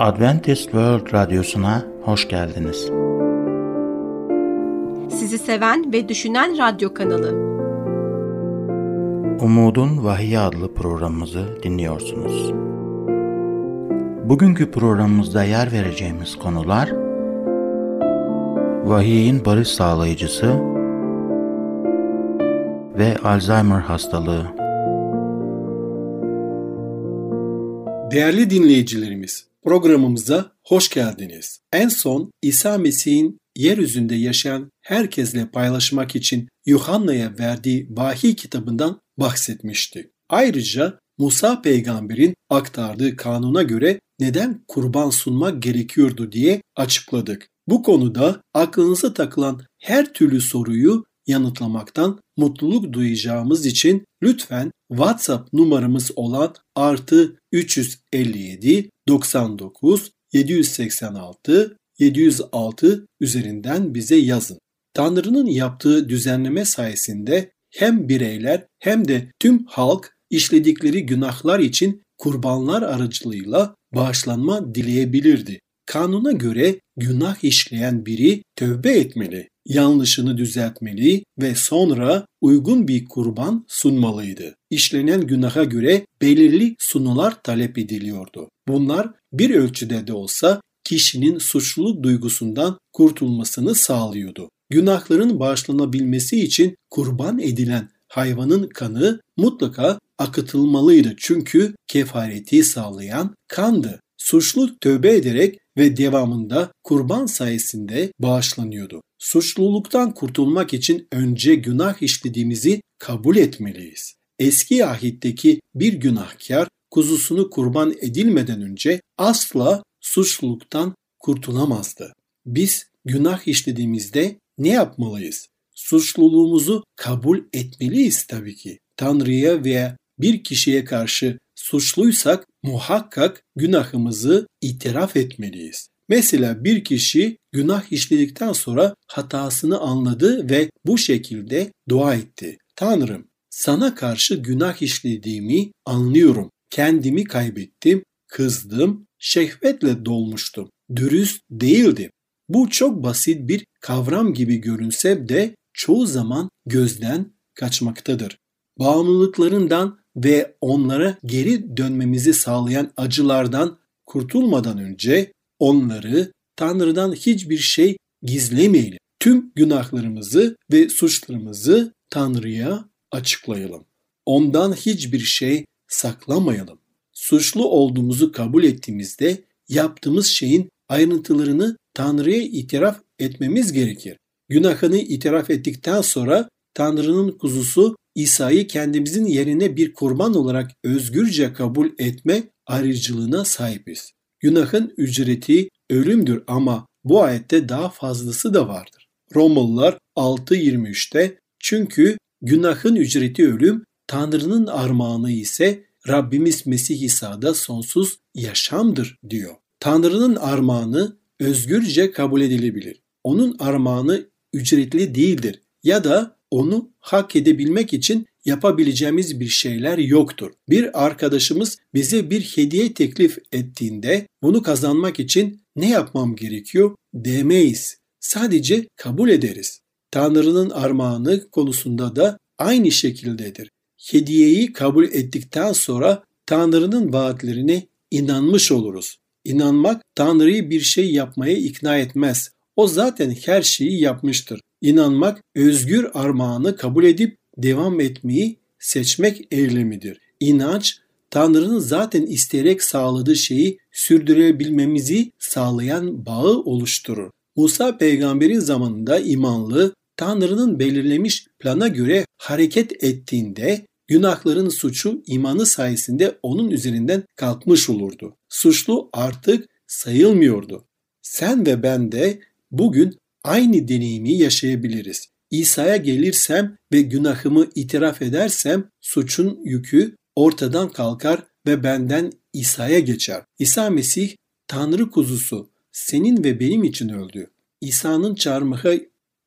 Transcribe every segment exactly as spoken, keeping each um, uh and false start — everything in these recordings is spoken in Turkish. Adventist World Radyosu'na hoş geldiniz. Sizi seven ve düşünen radyo kanalı. Umud'un Vahiy adlı programımızı dinliyorsunuz. Bugünkü programımızda yer vereceğimiz konular: Vahiy'in barış sağlayıcısı ve Alzheimer hastalığı. Değerli dinleyicilerimiz, programımıza hoş geldiniz. En son İsa Mesih'in yeryüzünde yaşayan herkesle paylaşmak için Yuhanna'ya verdiği vahiy kitabından bahsetmiştik. Ayrıca Musa peygamberin aktardığı kanuna göre neden kurban sunmak gerekiyordu diye açıkladık. Bu konuda aklınıza takılan her türlü soruyu yanıtlamaktan mutluluk duyacağımız için lütfen WhatsApp numaramız olan artı üç yüz elli yedi doksan dokuz yedi yüz seksen altı yedi yüz altı üzerinden bize yazın. Tanrı'nın yaptığı düzenleme sayesinde hem bireyler hem de tüm halk işledikleri günahlar için kurbanlar aracılığıyla bağışlanma dileyebilirdi. Kanuna göre günah işleyen biri tövbe etmeli, yanlışını düzeltmeli ve sonra uygun bir kurban sunmalıydı. İşlenen günaha göre belirli sunular talep ediliyordu. Bunlar bir ölçüde de olsa kişinin suçluluk duygusundan kurtulmasını sağlıyordu. Günahların bağışlanabilmesi için kurban edilen hayvanın kanı mutlaka akıtılmalıydı, çünkü kefareti sağlayan kandı. Suçlu tövbe ederek ve devamında kurban sayesinde bağışlanıyordu. Suçluluktan kurtulmak için önce günah işlediğimizi kabul etmeliyiz. Eski ahitteki bir günahkar kuzusunu kurban edilmeden önce asla suçluluktan kurtulamazdı. Biz günah işlediğimizde ne yapmalıyız? Suçluluğumuzu kabul etmeliyiz tabii ki. Tanrı'ya veya bir kişiye karşı suçluysak muhakkak günahımızı itiraf etmeliyiz. Mesela bir kişi günah işledikten sonra hatasını anladı ve bu şekilde dua etti. Tanrım, sana karşı günah işlediğimi anlıyorum. Kendimi kaybettim, kızdım, şehvetle dolmuştum. Dürüst değildim. Bu çok basit bir kavram gibi görünse de çoğu zaman gözden kaçmaktadır. Bağımlılıklarından ve onlara geri dönmemizi sağlayan acılardan kurtulmadan önce onları Tanrı'dan hiçbir şey gizlemeyelim. Tüm günahlarımızı ve suçlarımızı Tanrı'ya açıklayalım. Ondan hiçbir şey saklamayalım. Suçlu olduğumuzu kabul ettiğimizde yaptığımız şeyin ayrıntılarını Tanrı'ya itiraf etmemiz gerekir. Günahını itiraf ettikten sonra Tanrı'nın kuzusu İsa'yı kendimizin yerine bir kurban olarak özgürce kabul etme ayrıcalığına sahibiz. Günahın ücreti ölümdür, ama bu ayette daha fazlası da vardır. Romalılar altı yirmi üçte çünkü günahın ücreti ölüm, Tanrı'nın armağanı ise Rabbimiz Mesih İsa'da sonsuz yaşamdır diyor. Tanrı'nın armağanı özgürce kabul edilebilir. Onun armağanı ücretli değildir ya da onu hak edebilmek için yapabileceğimiz bir şeyler yoktur. Bir arkadaşımız bize bir hediye teklif ettiğinde bunu kazanmak için ne yapmam gerekiyor demeyiz. Sadece kabul ederiz. Tanrı'nın armağanı konusunda da aynı şekildedir. Hediyeyi kabul ettikten sonra Tanrı'nın vaatlerine inanmış oluruz. İnanmak Tanrı'yı bir şey yapmaya ikna etmez. O zaten her şeyi yapmıştır. İnanmak, özgür armağanı kabul edip devam etmeyi seçmek eylemidir. İnanç, Tanrı'nın zaten isteyerek sağladığı şeyi sürdürebilmemizi sağlayan bağı oluşturur. Musa peygamberin zamanında imanlı, Tanrı'nın belirlemiş plana göre hareket ettiğinde günahların suçu imanı sayesinde onun üzerinden kalkmış olurdu. Suçlu artık sayılmıyordu. Sen ve ben de bugün aynı deneyimi yaşayabiliriz. İsa'ya gelirsem ve günahımı itiraf edersem suçun yükü ortadan kalkar ve benden İsa'ya geçer. İsa Mesih, Tanrı kuzusu, senin ve benim için öldü. İsa'nın çarmıha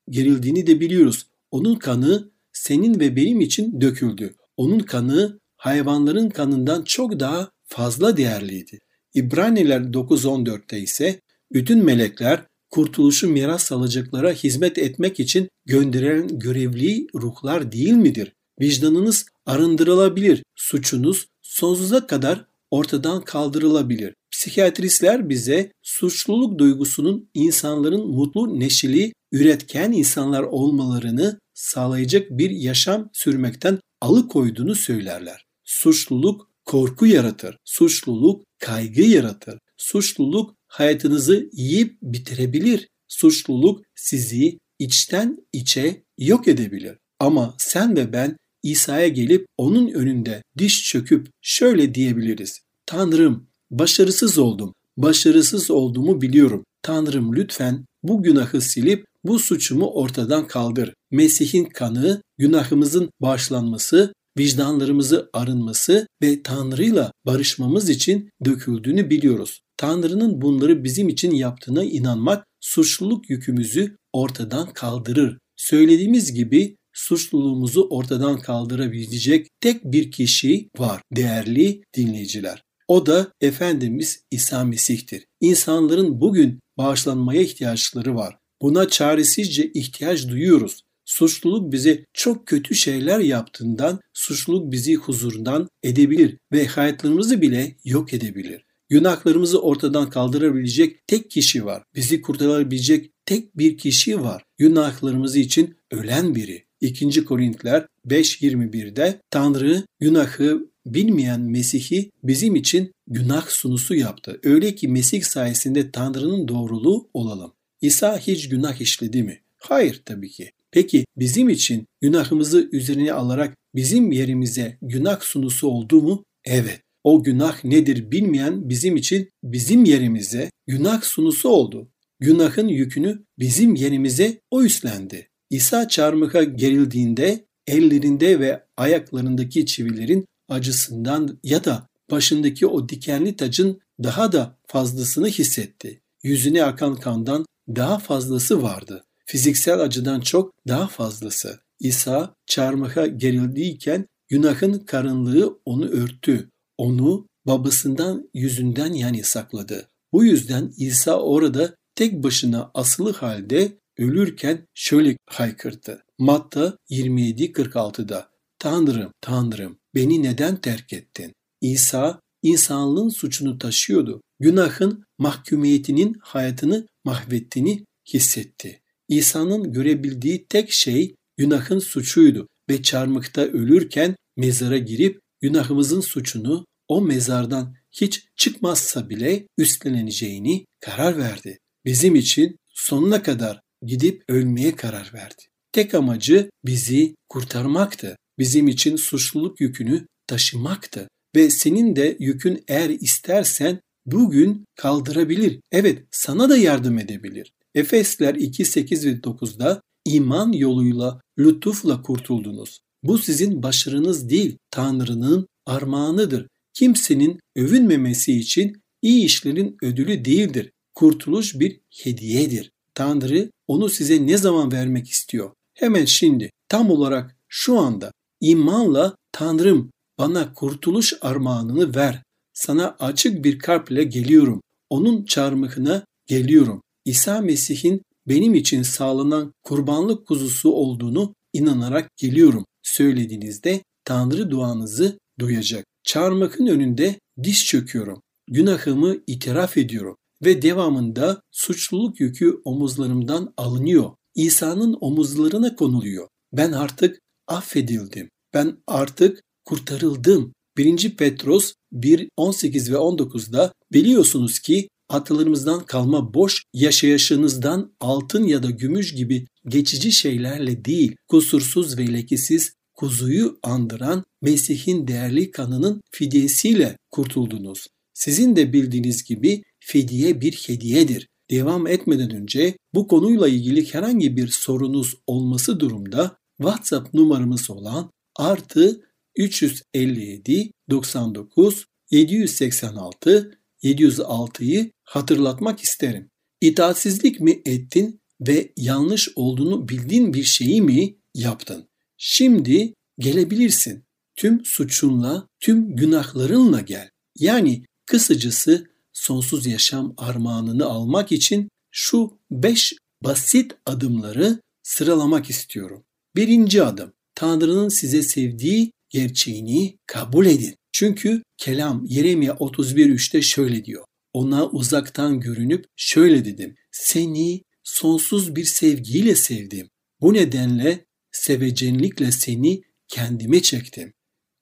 gerildiğini de biliyoruz. Onun kanı senin ve benim için döküldü. Onun kanı hayvanların kanından çok daha fazla değerliydi. İbraniler dokuz on dörtte ise bütün melekler kurtuluşu miras alacaklara hizmet etmek için gönderilen görevli ruhlar değil midir? Vicdanınız arındırılabilir, suçunuz sonsuza kadar ortadan kaldırılabilir. Psikiyatristler bize suçluluk duygusunun insanların mutlu, neşeli, üretken insanlar olmalarını sağlayacak bir yaşam sürmekten alıkoyduğunu söylerler. Suçluluk korku yaratır, suçluluk kaygı yaratır, suçluluk hayatınızı yiyip bitirebilir, suçluluk sizi içten içe yok edebilir. Ama sen ve ben İsa'ya gelip onun önünde diş çöküp şöyle diyebiliriz: Tanrım, başarısız oldum, başarısız olduğumu biliyorum. Tanrım, lütfen bu günahı silip bu suçumu ortadan kaldır. Mesih'in kanı, günahımızın bağışlanması, vicdanlarımızı arınması ve Tanrı'yla barışmamız için döküldüğünü biliyoruz. Tanrı'nın bunları bizim için yaptığına inanmak suçluluk yükümüzü ortadan kaldırır. Söylediğimiz gibi suçluluğumuzu ortadan kaldırabilecek tek bir kişi var değerli dinleyiciler. O da Efendimiz İsa Mesih'tir. İnsanların bugün bağışlanmaya ihtiyaçları var. Buna çaresizce ihtiyaç duyuyoruz. Suçluluk bize çok kötü şeyler yaptığından suçluluk bizi huzurdan edebilir ve hayatlarımızı bile yok edebilir. Günahlarımızı ortadan kaldırabilecek tek kişi var. Bizi kurtarabilecek tek bir kişi var. Günahlarımız için ölen biri. İkinci Korintliler beş yirmi birde Tanrı günahı bilmeyen Mesih'i bizim için günah sunusu yaptı. Öyle ki Mesih sayesinde Tanrı'nın doğruluğu olalım. İsa hiç günah işledi mi? Hayır tabii ki. Peki bizim için günahımızı üzerine alarak bizim yerimize günah sunusu oldu mu? Evet. O günah nedir bilmeyen bizim için bizim yerimize günah sunusu oldu. Günahın yükünü bizim yerimize o üstlendi. İsa çarmıha gerildiğinde ellerinde ve ayaklarındaki çivilerin acısından ya da başındaki o dikenli tacın daha da fazlasını hissetti. Yüzüne akan kandan daha fazlası vardı. Fiziksel acıdan çok daha fazlası. İsa çarmıha gerildiyken günahın karanlığı onu örttü. Onu babasından yüzünden yani sakladı. Bu yüzden İsa orada tek başına asılı halde ölürken şöyle haykırdı. Matta yirmi yedi kırk altıda Tanrım, Tanrım, beni neden terk ettin? İsa insanlığın suçunu taşıyordu. Günahın mahkumiyetinin hayatını mahvettiğini hissetti. İsa'nın görebildiği tek şey günahın suçuydu ve çarmıhta ölürken mezara girip günahımızın suçunu o mezardan hiç çıkmazsa bile üstleneceğini karar verdi. Bizim için sonuna kadar gidip ölmeye karar verdi. Tek amacı bizi kurtarmaktı. Bizim için suçluluk yükünü taşımaktı. Ve senin de yükün eğer istersen bugün kaldırabilir. Evet, sana da yardım edebilir. Efesler iki sekiz ve dokuzda iman yoluyla, lütufla kurtuldunuz. Bu sizin başarınız değil, Tanrı'nın armağanıdır. Kimsenin övünmemesi için iyi işlerin ödülü değildir. Kurtuluş bir hediyedir. Tanrı onu size ne zaman vermek istiyor? Hemen şimdi, tam olarak şu anda imanla Tanrım bana kurtuluş armağanını ver. Sana açık bir kalple geliyorum. Onun çarmıhına geliyorum. İsa Mesih'in benim için sağlanan kurbanlık kuzusu olduğunu inanarak geliyorum. Söylediğinizde Tanrı duanızı duyacak. Çarmıhın önünde diş çöküyorum. Günahımı itiraf ediyorum. Ve devamında suçluluk yükü omuzlarımdan alınıyor. İsa'nın omuzlarına konuluyor. Ben artık affedildim. Ben artık kurtarıldım. birinci Petrus bir on sekiz ve on dokuzda biliyorsunuz ki atalarımızdan kalma boş yaşayışınızdan altın ya da gümüş gibi geçici şeylerle değil, kusursuz ve lekesiz kuzuyu andıran Mesih'in değerli kanının fidyesiyle kurtuldunuz. Sizin de bildiğiniz gibi fidye bir hediyedir. Devam etmeden önce bu konuyla ilgili herhangi bir sorunuz olması durumda WhatsApp numaramız olan artı üç yüz elli yedi doksan dokuz yedi yüz seksen altı yedi yüz altıyı hatırlatmak isterim. İtaatsizlik mi ettin ve yanlış olduğunu bildiğin bir şeyi mi yaptın? Şimdi gelebilirsin. Tüm suçunla, tüm günahlarınla gel. Yani kısacası sonsuz yaşam armağanını almak için şu beş basit adımları sıralamak istiyorum. Birinci adım, Tanrı'nın size sevdiği gerçeğini kabul edin. Çünkü kelam Yeremya otuz bir üçte şöyle diyor. Ona uzaktan görünüp şöyle dedim. Seni sonsuz bir sevgiyle sevdim. Bu nedenle sevecenlikle seni kendime çektim.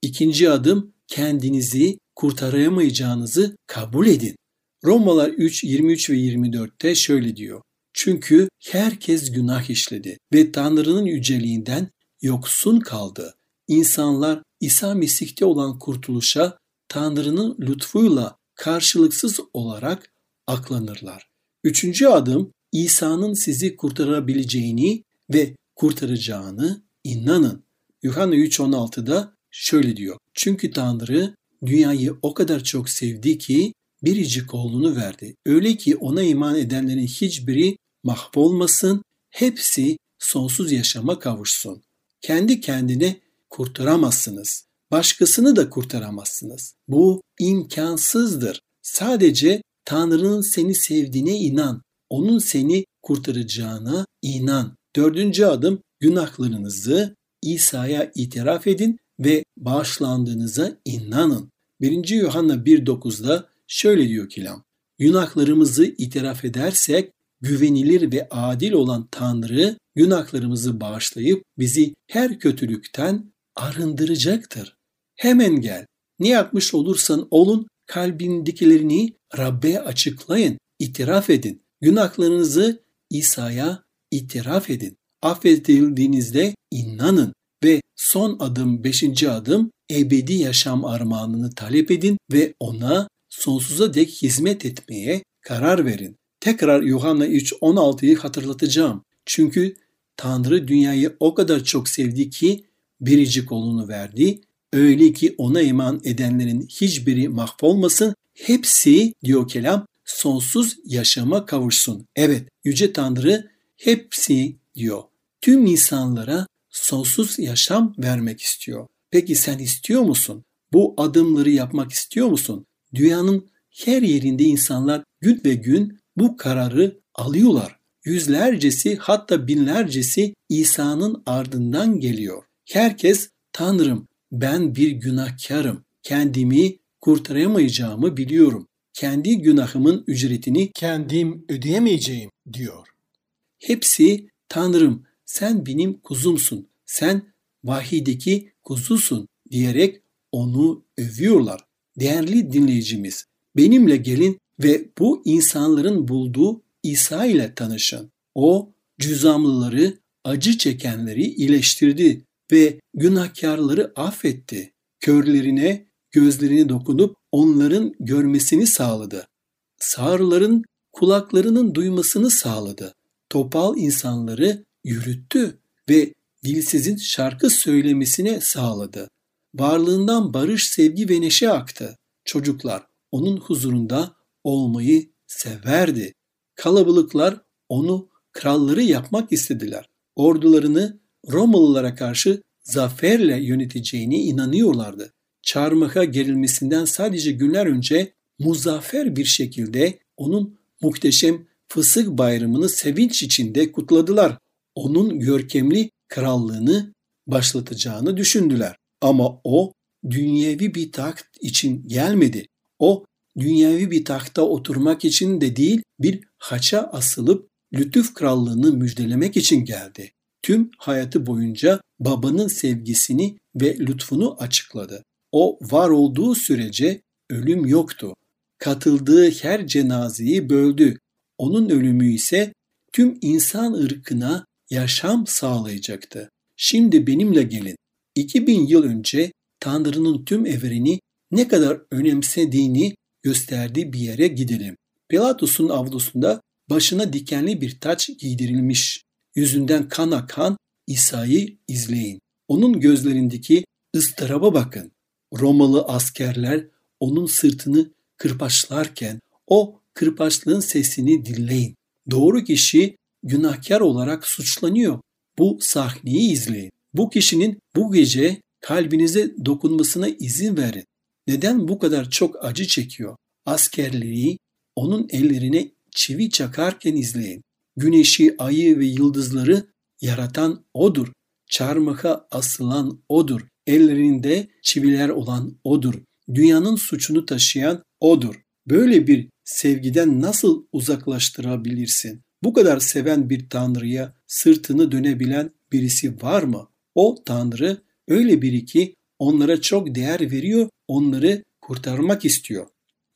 İkinci adım, kendinizi kurtaramayacağınızı kabul edin. Romalılar üç yirmi üç ve yirmi dörtte şöyle diyor. Çünkü herkes günah işledi ve Tanrı'nın yüceliğinden yoksun kaldı. İnsanlar İsa Mesih'te olan kurtuluşa Tanrı'nın lütfuyla karşılıksız olarak aklanırlar. Üçüncü adım, İsa'nın sizi kurtarabileceğini ve kurtaracağını inanın. Yuhanna üç on altıda şöyle diyor. Çünkü Tanrı dünyayı o kadar çok sevdi ki biricik oğlunu verdi. Öyle ki ona iman edenlerin hiçbiri mahvolmasın, hepsi sonsuz yaşama kavuşsun. Kendi kendine kurtaramazsınız. Başkasını da kurtaramazsınız. Bu imkansızdır. Sadece Tanrı'nın seni sevdiğine inan. Onun seni kurtaracağına inan. Dördüncü adım, günahlarınızı İsa'ya itiraf edin ve bağışlandığınıza inanın. birinci Yuhanna bir dokuzda şöyle diyor kelam. Günahlarımızı itiraf edersek güvenilir ve adil olan Tanrı günahlarımızı bağışlayıp bizi her kötülükten arındıracaktır. Hemen gel. Ne yapmış olursan olun, kalbindekilerini Rabbe açıklayın, itiraf edin. Günahlarınızı İsa'ya itiraf edin. Affedildiğinizde inanın ve son adım, beşinci adım, ebedi yaşam armağanını talep edin ve ona sonsuza dek hizmet etmeye karar verin. Tekrar Yuhanna üç on altıyı hatırlatacağım. Çünkü Tanrı dünyayı o kadar çok sevdi ki biricik oğlunu verdi. Öyle ki ona iman edenlerin hiçbiri mahvolmasın. Hepsi diyor kelam sonsuz yaşama kavuşsun. Evet, Yüce Tanrı hepsi diyor. Tüm insanlara sonsuz yaşam vermek istiyor. Peki sen istiyor musun? Bu adımları yapmak istiyor musun? Dünyanın her yerinde insanlar gün ve gün bu kararı alıyorlar. Yüzlercesi hatta binlercesi İsa'nın ardından geliyor. Herkes Tanrım ben bir günahkarım. Kendimi kurtaramayacağımı biliyorum. Kendi günahımın ücretini kendim ödeyemeyeceğim diyor. Hepsi Tanrım sen benim kuzumsun. Sen vahiydeki kuzusun diyerek onu övüyorlar. Değerli dinleyicimiz, benimle gelin ve bu insanların bulduğu İsa ile tanışın. O cüzamlıları, acı çekenleri iyileştirdi ve günahkarları affetti. Körlerine gözlerine dokunup onların görmesini sağladı. Sağırların kulaklarının duymasını sağladı. Topal insanları yürüttü ve dilsizin şarkı söylemesine sağladı. Varlığından barış, sevgi ve neşe aktı. Çocuklar onun huzurunda olmayı severdi. Kalabalıklar onu kralları yapmak istediler. Ordularını Romalılara karşı zaferle yöneteceğine inanıyorlardı. Çarmıha gerilmesinden sadece günler önce muzaffer bir şekilde onun muhteşem fısık bayramını sevinç içinde kutladılar. Onun görkemli krallığını başlatacağını düşündüler. Ama o dünyevi bir taht için gelmedi. O dünyevi bir tahta oturmak için de değil, bir haça asılıp lütuf krallığını müjdelemek için geldi. Tüm hayatı boyunca babanın sevgisini ve lütfunu açıkladı. O var olduğu sürece ölüm yoktu. Katıldığı her cenazeyi böldü. Onun ölümü ise tüm insan ırkına yaşam sağlayacaktı. Şimdi benimle gelin. iki bin yıl önce Tanrı'nın tüm evreni ne kadar önemsediğini gösterdiği bir yere gidelim. Pilatus'un avlusunda başına dikenli bir taç giydirilmiş, yüzünden kan akan İsa'yı izleyin. Onun gözlerindeki ıstıraba bakın. Romalı askerler onun sırtını kırbaçlarken o kırbaçlığın sesini dinleyin. Doğru kişi günahkar olarak suçlanıyor. Bu sahneyi izleyin. Bu kişinin bu gece kalbinize dokunmasına izin verin. Neden bu kadar çok acı çekiyor? askerleri onun ellerine çivi çakarken izleyin. Güneşi, ayı ve yıldızları yaratan O'dur. Çarmıha asılan O'dur. Ellerinde çiviler olan O'dur. Dünyanın suçunu taşıyan O'dur. Böyle bir sevgiden nasıl uzaklaştırabilirsin? Bu kadar seven bir Tanrı'ya sırtını dönebilen birisi var mı? O Tanrı öyle biri ki onlara çok değer veriyor, onları kurtarmak istiyor.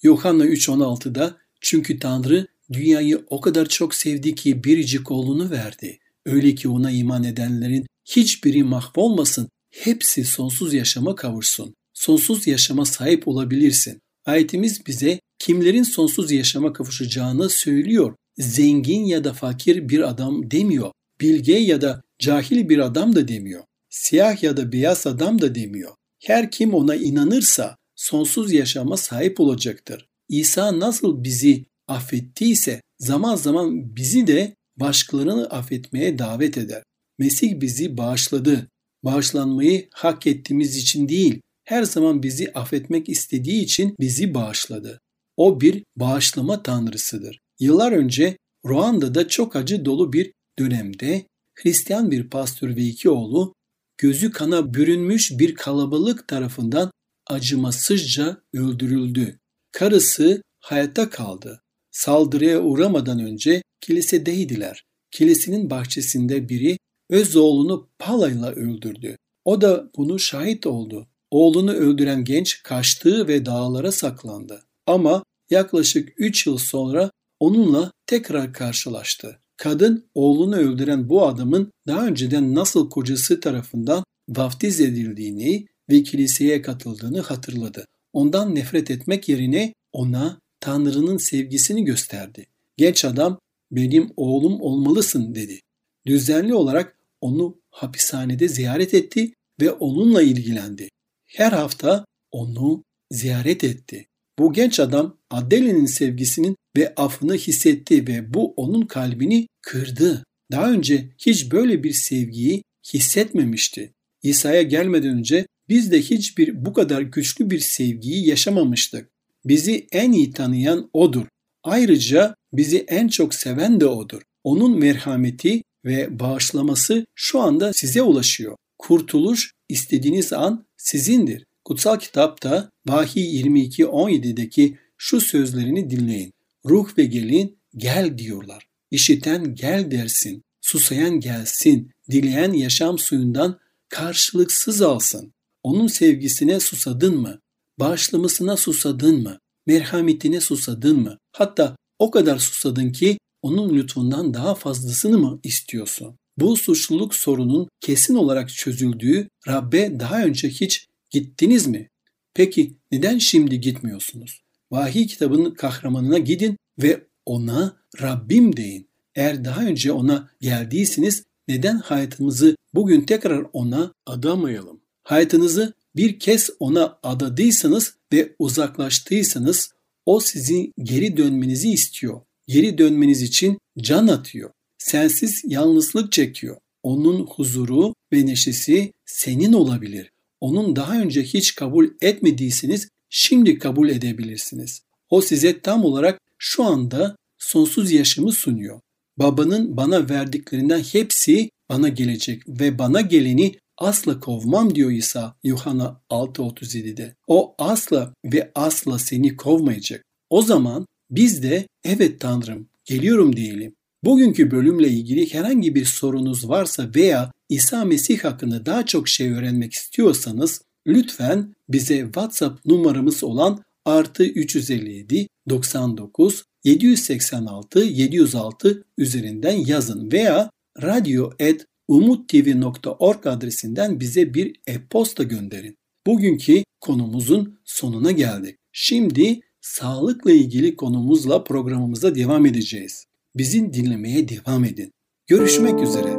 Yuhanna üç on altıda çünkü Tanrı dünyayı o kadar çok sevdi ki biricik oğlunu verdi. Öyle ki ona iman edenlerin hiçbiri mahvolmasın, hepsi sonsuz yaşama kavuşsun. Sonsuz yaşama sahip olabilirsin. Ayetimiz bize kimlerin sonsuz yaşama kavuşacağını söylüyor. Zengin ya da fakir bir adam demiyor. Bilge ya da cahil bir adam da demiyor. Siyah ya da beyaz adam da demiyor. Her kim ona inanırsa sonsuz yaşama sahip olacaktır. İsa nasıl bizi affettiyse zaman zaman bizi de başkalarını affetmeye davet eder. Mesih bizi bağışladı. Bağışlanmayı hak ettiğimiz için değil, her zaman bizi affetmek istediği için bizi bağışladı. O bir bağışlama tanrısıdır. Yıllar önce Ruanda'da çok acı dolu bir dönemde Hristiyan bir pastör ve iki oğlu gözü kana bürünmüş bir kalabalık tarafından acımasızca öldürüldü. Karısı hayatta kaldı. Saldırıya uğramadan önce kilisedeydiler. Kilisenin bahçesinde biri öz oğlunu palayla öldürdü. O da bunu şahit oldu. Oğlunu öldüren genç kaçtı ve dağlara saklandı. Ama yaklaşık üç yıl sonra onunla tekrar karşılaştı. Kadın oğlunu öldüren bu adamın daha önceden nasıl kocası tarafından vaftiz edildiğini ve kiliseye katıldığını hatırladı. Ondan nefret etmek yerine ona Tanrı'nın sevgisini gösterdi. Genç adam benim oğlum olmalısın dedi. Düzenli olarak onu hapishanede ziyaret etti ve onunla ilgilendi. Her hafta onu ziyaret etti. Bu genç adam Adelin'in sevgisinin ve affını hissetti ve bu onun kalbini kırdı. Daha önce hiç böyle bir sevgiyi hissetmemişti. İsa'ya gelmeden önce biz de hiçbir bu kadar güçlü bir sevgiyi yaşamamıştık. Bizi en iyi tanıyan O'dur. Ayrıca bizi en çok seven de O'dur. Onun merhameti ve bağışlaması şu anda size ulaşıyor. Kurtuluş istediğiniz an sizindir. Kutsal kitapta Vahiy yirmi iki on yedideki şu sözlerini dinleyin. Ruh ve gelin gel diyorlar. İşiten gel dersin. Susayan gelsin. Dileyen yaşam suyundan karşılıksız alsın. Onun sevgisine susadın mı? Bağışlamasına susadın mı? Merhametine susadın mı? Hatta o kadar susadın ki onun lütfundan daha fazlasını mı istiyorsun? Bu suçluluk sorunun kesin olarak çözüldüğü Rabbe daha önce hiç gittiniz mi? Peki neden şimdi gitmiyorsunuz? Vahiy kitabının kahramanına gidin ve ona Rabbim deyin. Eğer daha önce ona geldiyseniz neden hayatımızı bugün tekrar ona adamayalım? Hayatınızı bir kez ona adadıysanız ve uzaklaştıysanız o sizin geri dönmenizi istiyor. Geri dönmeniz için can atıyor. Sensiz yalnızlık çekiyor. Onun huzuru ve neşesi senin olabilir. Onun daha önce hiç kabul etmediyseniz şimdi kabul edebilirsiniz. O size tam olarak şu anda sonsuz yaşamı sunuyor. Babanın bana verdiklerinden hepsi bana gelecek ve bana geleni asla kovmam diyor İsa Yuhanna altı otuz yedide. O asla ve asla seni kovmayacak. O zaman biz de evet Tanrım geliyorum diyelim. Bugünkü bölümle ilgili herhangi bir sorunuz varsa veya İsa Mesih hakkında daha çok şey öğrenmek istiyorsanız lütfen bize WhatsApp numaramız olan artı üç yüz elli yedi doksan dokuz yedi yüz seksen altı yedi yüz altı üzerinden yazın veya radyo at umut t v nokta org adresinden bize bir e-posta gönderin. Bugünkü konumuzun sonuna geldik. Şimdi sağlıkla ilgili konumuzla programımıza devam edeceğiz. Bizi dinlemeye devam edin. Görüşmek üzere.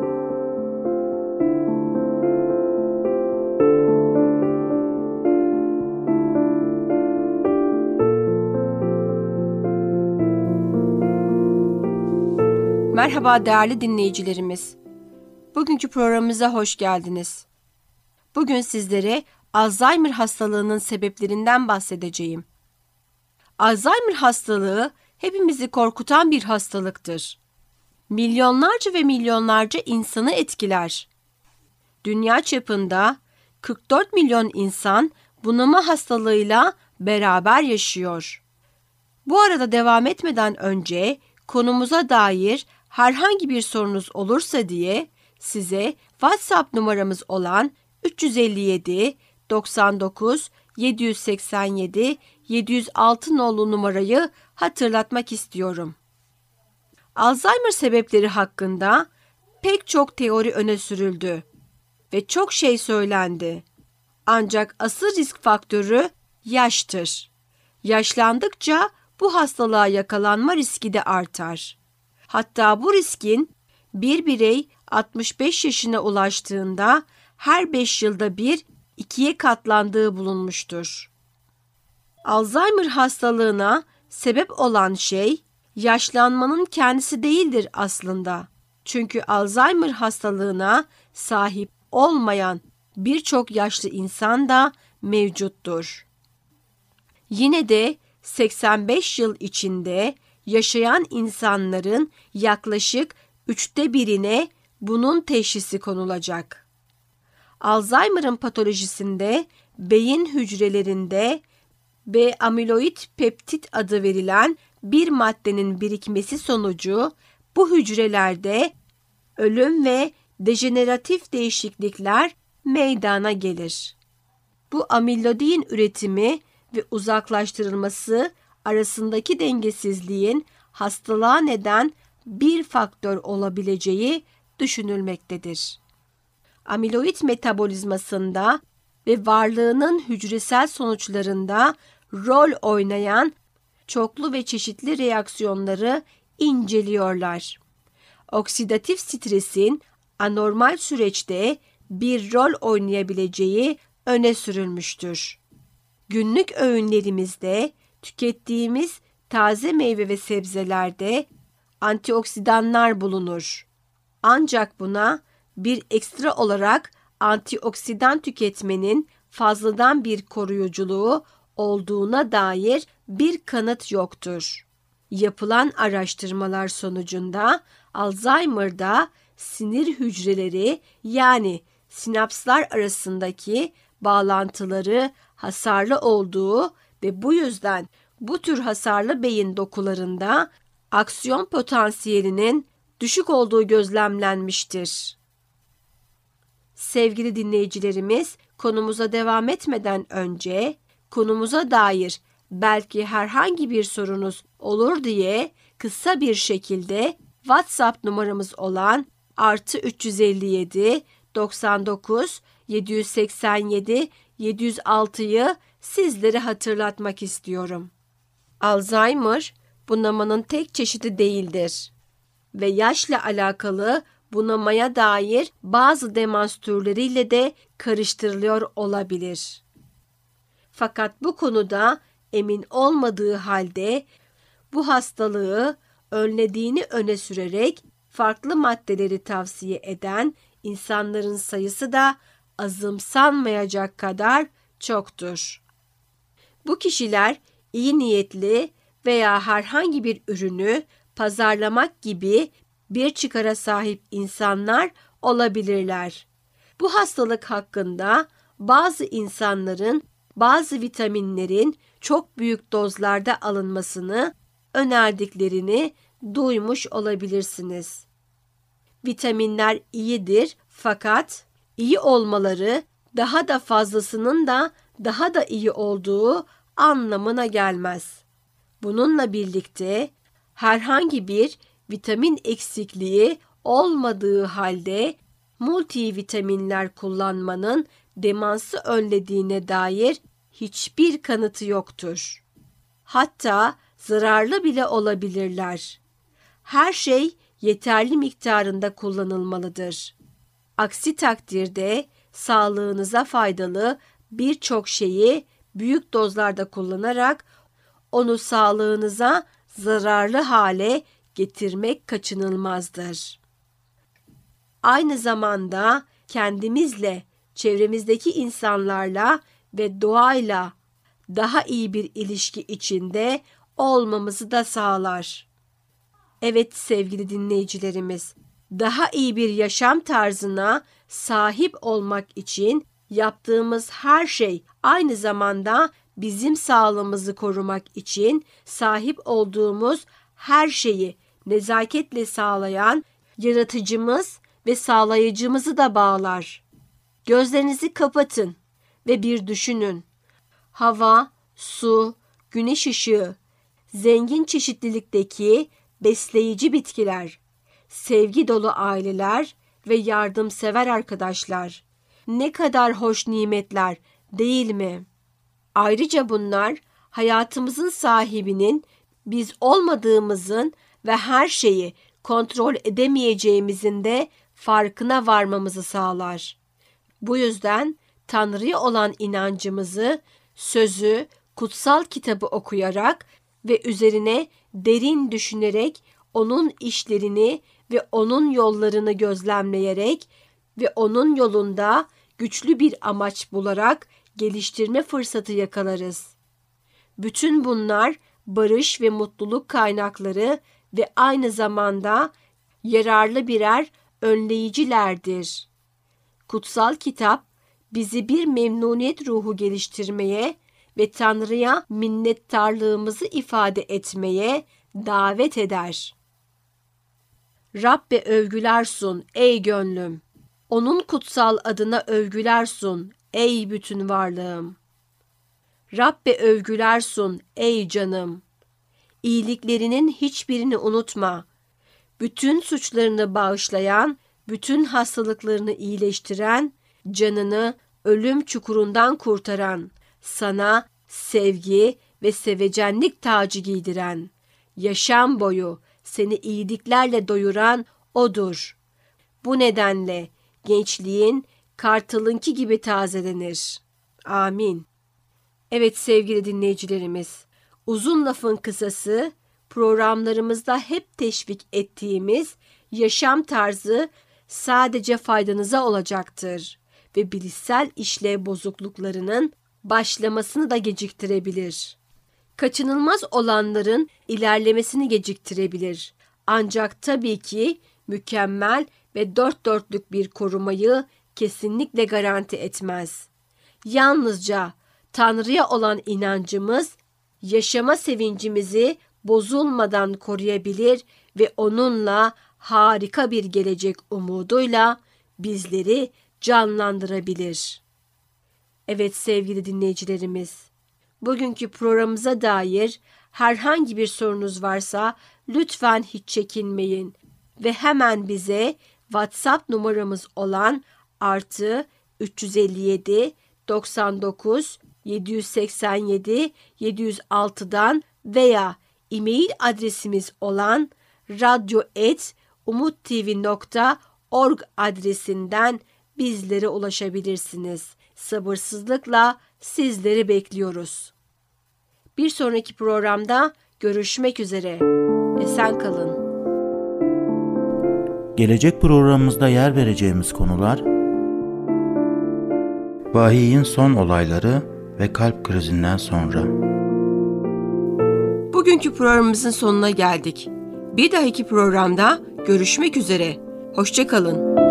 Merhaba değerli dinleyicilerimiz. Bugünkü programımıza hoş geldiniz. Bugün sizlere Alzheimer hastalığının sebeplerinden bahsedeceğim. Alzheimer hastalığı hepimizi korkutan bir hastalıktır. Milyonlarca ve milyonlarca insanı etkiler. Dünya çapında kırk dört milyon insan bunama hastalığıyla beraber yaşıyor. Bu arada devam etmeden önce konumuza dair herhangi bir sorunuz olursa diye size WhatsApp numaramız olan üç yüz elli yedi doksan dokuz yedi yüz seksen yedi yedi yüz altı nolu numarayı hatırlatmak istiyorum. Alzheimer sebepleri hakkında pek çok teori öne sürüldü ve çok şey söylendi. Ancak asıl risk faktörü yaştır. Yaşlandıkça bu hastalığa yakalanma riski de artar. Hatta bu riskin bir birey altmış beş yaşına ulaştığında her beş yılda bir ikiye katlandığı bulunmuştur. Alzheimer hastalığına sebep olan şey yaşlanmanın kendisi değildir aslında. Çünkü Alzheimer hastalığına sahip olmayan birçok yaşlı insan da mevcuttur. Yine de seksen beş yıl içinde yaşayan insanların yaklaşık üçte birine bunun teşhisi konulacak. Alzheimer'ın patolojisinde beyin hücrelerinde B-amiloid peptit adı verilen bir maddenin birikmesi sonucu bu hücrelerde ölüm ve dejeneratif değişiklikler meydana gelir. Bu amiloidin üretimi ve uzaklaştırılması arasındaki dengesizliğin hastalığa neden bir faktör olabileceği düşünülmektedir. Amiloid metabolizmasında ve varlığının hücresel sonuçlarında rol oynayan çoklu ve çeşitli reaksiyonları inceliyorlar. Oksidatif stresin anormal süreçte bir rol oynayabileceği öne sürülmüştür. Günlük öğünlerimizde tükettiğimiz taze meyve ve sebzelerde antioksidanlar bulunur. Ancak buna bir ekstra olarak antioksidan tüketmenin fazladan bir koruyuculuğu olduğuna dair bir kanıt yoktur. Yapılan araştırmalar sonucunda Alzheimer'da sinir hücreleri yani sinapslar arasındaki bağlantıları hasarlı olduğu ve bu yüzden bu tür hasarlı beyin dokularında aksiyon potansiyelinin düşük olduğu gözlemlenmiştir. Sevgili dinleyicilerimiz, konumuza devam etmeden önce konumuza dair belki herhangi bir sorunuz olur diye kısa bir şekilde WhatsApp numaramız olan artı üç yüz elli yedi doksan dokuz yedi yüz seksen yedi yedi yüz altı'yı sizlere hatırlatmak istiyorum. Alzheimer bunamanın tek çeşidi değildir ve yaşla alakalı bunamaya dair bazı demans türleriyle de karıştırılıyor olabilir. Fakat bu konuda emin olmadığı halde bu hastalığı önlediğini öne sürerek farklı maddeleri tavsiye eden insanların sayısı da azımsanmayacak kadar çoktur. Bu kişiler iyi niyetli veya herhangi bir ürünü pazarlamak gibi bir çıkara sahip insanlar olabilirler. Bu hastalık hakkında bazı insanların bazı vitaminlerin çok büyük dozlarda alınmasını önerdiklerini duymuş olabilirsiniz. Vitaminler iyidir fakat iyi olmaları daha da fazlasının da daha da iyi olduğu anlamına gelmez. Bununla birlikte herhangi bir vitamin eksikliği olmadığı halde multivitaminler kullanmanın demansı önlediğine dair hiçbir kanıtı yoktur. Hatta zararlı bile olabilirler. Her şey yeterli miktarında kullanılmalıdır. Aksi takdirde sağlığınıza faydalı birçok şeyi büyük dozlarda kullanarak onu sağlığınıza zararlı hale getirmek kaçınılmazdır. Aynı zamanda kendimizle, çevremizdeki insanlarla ve doğayla daha iyi bir ilişki içinde olmamızı da sağlar. Evet sevgili dinleyicilerimiz, daha iyi bir yaşam tarzına sahip olmak için yaptığımız her şey aynı zamanda bizim sağlığımızı korumak için sahip olduğumuz her şeyi nezaketle sağlayan yaratıcımız ve sağlayıcımızı da bağlar. Gözlerinizi kapatın ve bir düşünün. Hava, su, güneş ışığı, zengin çeşitlilikteki besleyici bitkiler, sevgi dolu aileler ve yardımsever arkadaşlar. Ne kadar hoş nimetler, değil mi? Ayrıca bunlar hayatımızın sahibinin biz olmadığımızın ve her şeyi kontrol edemeyeceğimizin de farkına varmamızı sağlar. Bu yüzden Tanrı'ya olan inancımızı, sözü, kutsal kitabı okuyarak ve üzerine derin düşünerek, onun işlerini ve onun yollarını gözlemleyerek ve onun yolunda güçlü bir amaç bularak geliştirme fırsatı yakalarız. Bütün bunlar barış ve mutluluk kaynakları ve aynı zamanda yararlı birer önleyicilerdir. Kutsal kitap bizi bir memnuniyet ruhu geliştirmeye ve Tanrı'ya minnettarlığımızı ifade etmeye davet eder. Rabbe övgüler sun ey gönlüm. Onun kutsal adına övgüler sun ey bütün varlığım. Rabbe övgüler sun ey canım. İyiliklerinin hiçbirini unutma. Bütün suçlarını bağışlayan, bütün hastalıklarını iyileştiren, canını ölüm çukurundan kurtaran, sana sevgi ve sevecenlik tacı giydiren, yaşam boyu seni iyiliklerle doyuran O'dur. Bu nedenle gençliğin kartalınki gibi tazelenir. Amin. Evet sevgili dinleyicilerimiz, uzun lafın kısası programlarımızda hep teşvik ettiğimiz yaşam tarzı sadece faydanıza olacaktır ve bilişsel işlev bozukluklarının başlamasını da geciktirebilir. Kaçınılmaz olanların ilerlemesini geciktirebilir. Ancak tabii ki mükemmel ve dört dörtlük bir korumayı kesinlikle garanti etmez. Yalnızca Tanrı'ya olan inancımız, yaşama sevincimizi bozulmadan koruyabilir ve onunla harika bir gelecek umuduyla bizleri canlandırabilir. Evet sevgili dinleyicilerimiz, bugünkü programımıza dair herhangi bir sorunuz varsa lütfen hiç çekinmeyin ve hemen bize WhatsApp numaramız olan artı üç yüz elli yedi doksan dokuz yedi yüz seksen yedi yedi yüz altı'dan veya e-mail adresimiz olan radyo et umuttv nokta org adresinden bizlere ulaşabilirsiniz. Sabırsızlıkla sizleri bekliyoruz. Bir sonraki programda görüşmek üzere. Esen kalın. Gelecek programımızda yer vereceğimiz konular: Vahiy'in son olayları ve kalp krizinden sonra. Bugünkü programımızın sonuna geldik. Bir dahaki programda görüşmek üzere. Hoşça kalın.